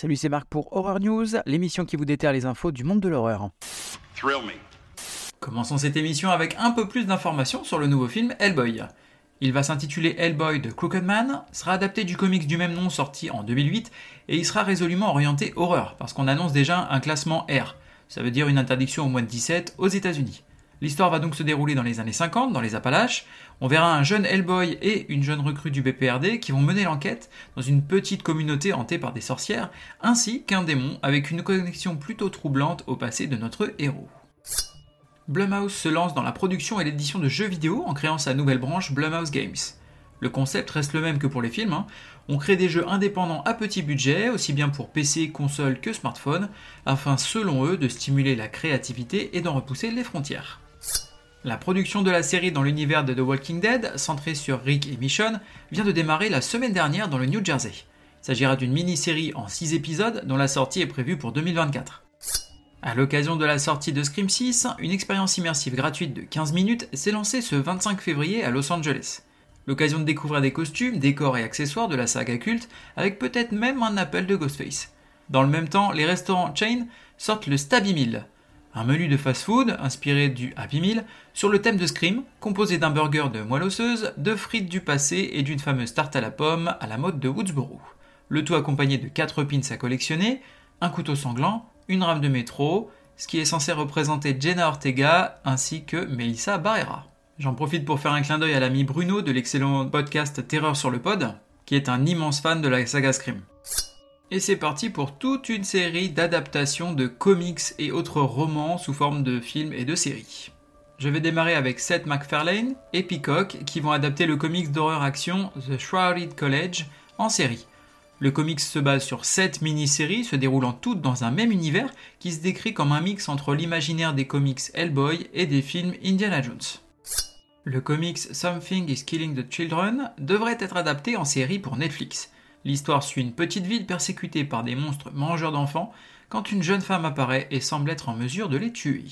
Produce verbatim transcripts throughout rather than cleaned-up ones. Salut, c'est Marc pour Horror News, l'émission qui vous déterre les infos du monde de l'horreur. Thrill me. Commençons cette émission avec un peu plus d'informations sur le nouveau film Hellboy. Il va s'intituler Hellboy The Crooked Man, sera adapté du comics du même nom sorti en deux mille huit, et il sera résolument orienté horreur, parce qu'on annonce déjà un classement R, ça veut dire une interdiction au moins de dix-sept aux États-Unis. L'histoire va donc se dérouler dans les années cinquante, dans les Appalaches. On verra un jeune Hellboy et une jeune recrue du B P R D qui vont mener l'enquête dans une petite communauté hantée par des sorcières, ainsi qu'un démon avec une connexion plutôt troublante au passé de notre héros. Blumhouse se lance dans la production et l'édition de jeux vidéo en créant sa nouvelle branche Blumhouse Games. Le concept reste le même que pour les films, hein. On crée des jeux indépendants à petit budget, aussi bien pour P C, console que smartphone, afin selon eux de stimuler la créativité et d'en repousser les frontières. La production de la série dans l'univers de The Walking Dead, centrée sur Rick et Michonne, vient de démarrer la semaine dernière dans le New Jersey. Il s'agira d'une mini-série en six épisodes dont la sortie est prévue pour deux mille vingt-quatre. A l'occasion de la sortie de Scream six, une expérience immersive gratuite de quinze minutes s'est lancée ce vingt-cinq février à Los Angeles. L'occasion de découvrir des costumes, décors et accessoires de la saga culte, avec peut-être même un appel de Ghostface. Dans le même temps, les restaurants chain sortent le Stabby Meal, un menu de fast-food inspiré du Happy Meal, sur le thème de Scream, composé d'un burger de moelle osseuse, de frites du passé et d'une fameuse tarte à la pomme à la mode de Woodsboro. Le tout accompagné de quatre pins à collectionner, un couteau sanglant, une rame de métro, ce qui est censé représenter Jenna Ortega ainsi que Melissa Barrera. J'en profite pour faire un clin d'œil à l'ami Bruno de l'excellent podcast Terreur sur le Pod, qui est un immense fan de la saga Scream. Et c'est parti pour toute une série d'adaptations de comics et autres romans sous forme de films et de séries. Je vais démarrer avec Seth MacFarlane et Peacock qui vont adapter le comics d'horreur action The Shrouded College en série. Le comics se base sur sept mini-séries se déroulant toutes dans un même univers qui se décrit comme un mix entre l'imaginaire des comics Hellboy et des films Indiana Jones. Le comics Something is Killing the Children devrait être adapté en série pour Netflix. L'histoire suit une petite ville persécutée par des monstres mangeurs d'enfants quand une jeune femme apparaît et semble être en mesure de les tuer.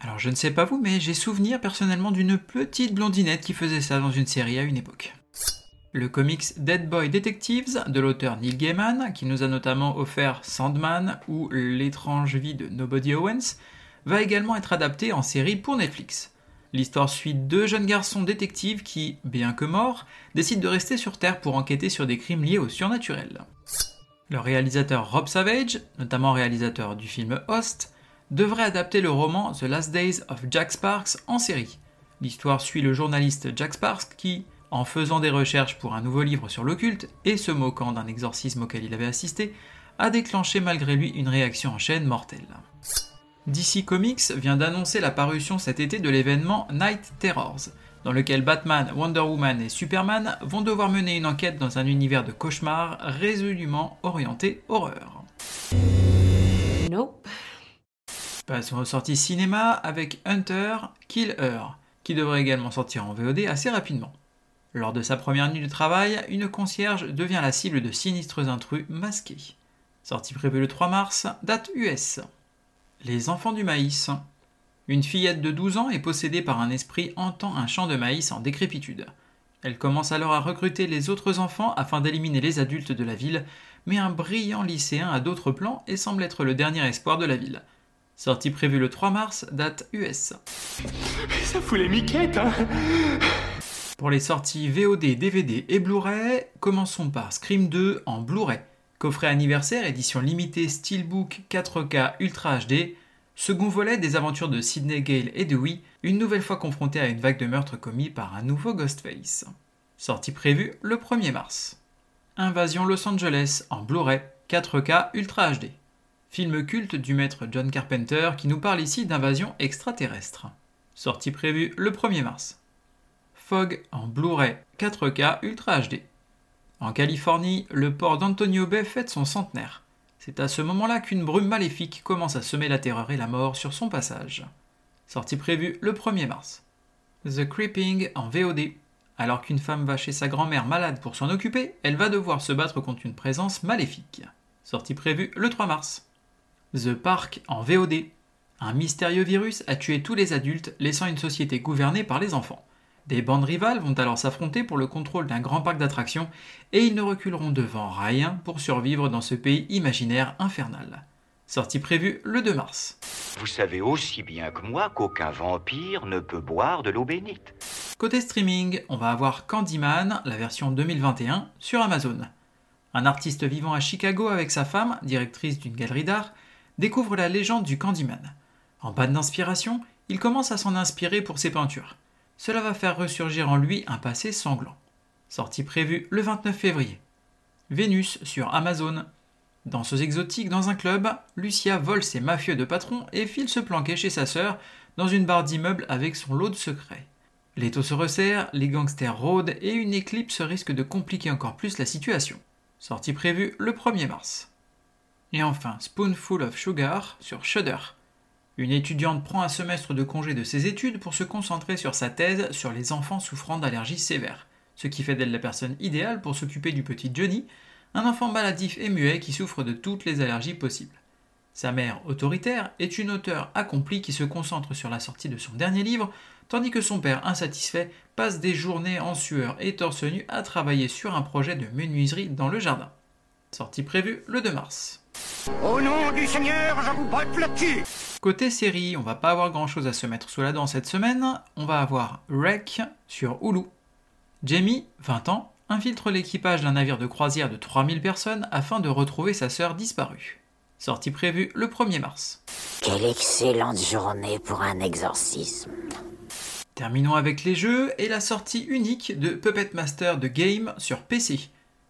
Alors je ne sais pas vous, mais j'ai souvenir personnellement d'une petite blondinette qui faisait ça dans une série à une époque. Le comics Dead Boy Detectives de l'auteur Neil Gaiman, qui nous a notamment offert Sandman ou L'étrange vie de Nobody Owens, va également être adapté en série pour Netflix. L'histoire suit deux jeunes garçons détectives qui, bien que morts, décident de rester sur Terre pour enquêter sur des crimes liés au surnaturel. Le réalisateur Rob Savage, notamment réalisateur du film Host, devrait adapter le roman The Last Days of Jack Sparks en série. L'histoire suit le journaliste Jack Sparks qui, en faisant des recherches pour un nouveau livre sur l'occulte et se moquant d'un exorcisme auquel il avait assisté, a déclenché malgré lui une réaction en chaîne mortelle. D C Comics vient d'annoncer la parution cet été de l'événement Night Terrors, dans lequel Batman, Wonder Woman et Superman vont devoir mener une enquête dans un univers de cauchemars résolument orienté horreur. Nope. Passons aux sorties cinéma avec Hunter, Kill Her, qui devrait également sortir en V O D assez rapidement. Lors de sa première nuit de travail, une concierge devient la cible de sinistres intrus masqués. Sortie prévue le trois mars, date U S. Les enfants du maïs. Une fillette de douze ans est possédée par un esprit hantant un champ de maïs en décrépitude. Elle commence alors à recruter les autres enfants afin d'éliminer les adultes de la ville, mais un brillant lycéen a d'autres plans et semble être le dernier espoir de la ville. Sortie prévue le trois mars, date U S. Ça fout les miquettes, hein. Pour les sorties V O D, D V D et Blu-ray, commençons par Scream deux en Blu-ray. Coffret anniversaire, édition limitée Steelbook quatre K Ultra H D, second volet des aventures de Sidney, Gale et Dewey, une nouvelle fois confrontés à une vague de meurtres commis par un nouveau Ghostface. Sortie prévue le premier mars. Invasion Los Angeles en Blu-ray quatre K Ultra H D. Film culte du maître John Carpenter qui nous parle ici d'invasion extraterrestre. Sortie prévue le premier mars. Fog en Blu-ray quatre K Ultra H D. En Californie, le port d'Antonio Bay fête son centenaire. C'est à ce moment-là qu'une brume maléfique commence à semer la terreur et la mort sur son passage. Sortie prévue le premier mars. The Creeping en V O D. Alors qu'une femme va chez sa grand-mère malade pour s'en occuper, elle va devoir se battre contre une présence maléfique. Sortie prévue le trois mars. The Park en V O D. Un mystérieux virus a tué tous les adultes, laissant une société gouvernée par les enfants. Des bandes rivales vont alors s'affronter pour le contrôle d'un grand parc d'attractions et ils ne reculeront devant rien pour survivre dans ce pays imaginaire infernal. Sortie prévue le deux mars. Vous savez aussi bien que moi qu'aucun vampire ne peut boire de l'eau bénite. Côté streaming, on va avoir Candyman, la version deux mille vingt et un, sur Amazon. Un artiste vivant à Chicago avec sa femme, directrice d'une galerie d'art, découvre la légende du Candyman. En panne d'inspiration, il commence à s'en inspirer pour ses peintures. Cela va faire ressurgir en lui un passé sanglant. Sortie prévue le vingt-neuf février. Vénus sur Amazon. Danseuse exotique dans un club, Lucia vole ses mafieux de patron et file se planquer chez sa sœur dans une barre d'immeuble avec son lot de secrets. L'étau se resserre, les gangsters rôdent et une éclipse risque de compliquer encore plus la situation. Sortie prévue le premier mars. Et enfin, Spoonful of Sugar sur Shudder. Une étudiante prend un semestre de congé de ses études pour se concentrer sur sa thèse sur les enfants souffrant d'allergies sévères, ce qui fait d'elle la personne idéale pour s'occuper du petit Johnny, un enfant maladif et muet qui souffre de toutes les allergies possibles. Sa mère, autoritaire, est une auteure accomplie qui se concentre sur la sortie de son dernier livre, tandis que son père, insatisfait, passe des journées en sueur et torse nu à travailler sur un projet de menuiserie dans le jardin. Sortie prévue le deux mars. Au nom du Seigneur, je vous botte le cul. Côté série, on va pas avoir grand chose à se mettre sous la dent cette semaine, on va avoir Wreck sur Hulu. Jamie, vingt ans, infiltre l'équipage d'un navire de croisière de trois mille personnes afin de retrouver sa sœur disparue. Sortie prévue le premier mars. Quelle excellente journée pour un exorcisme. Terminons avec les jeux et la sortie unique de Puppet Master The Game sur P C.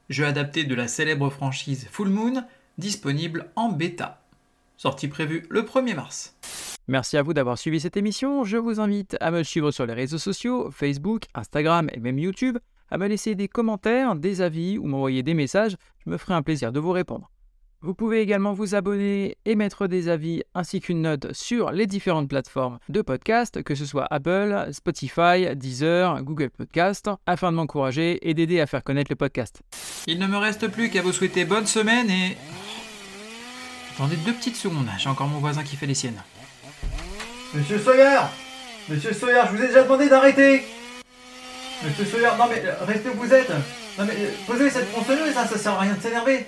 Jeu adapté de la célèbre franchise Full Moon, disponible en bêta. Sortie prévue le premier mars. Merci à vous d'avoir suivi cette émission. Je vous invite à me suivre sur les réseaux sociaux, Facebook, Instagram et même YouTube, à me laisser des commentaires, des avis ou m'envoyer des messages, je me ferai un plaisir de vous répondre. Vous pouvez également vous abonner et mettre des avis ainsi qu'une note sur les différentes plateformes de podcast, que ce soit Apple, Spotify, Deezer, Google Podcast, afin de m'encourager et d'aider à faire connaître le podcast. Il ne me reste plus qu'à vous souhaiter bonne semaine et... Attendez deux petites secondes, j'ai encore mon voisin qui fait les siennes. Monsieur Sawyer Monsieur Sawyer, je vous ai déjà demandé d'arrêter. Monsieur Sawyer, non mais restez où vous êtes. Non mais posez cette tronçonneuse, ça, ça sert à rien de s'énerver.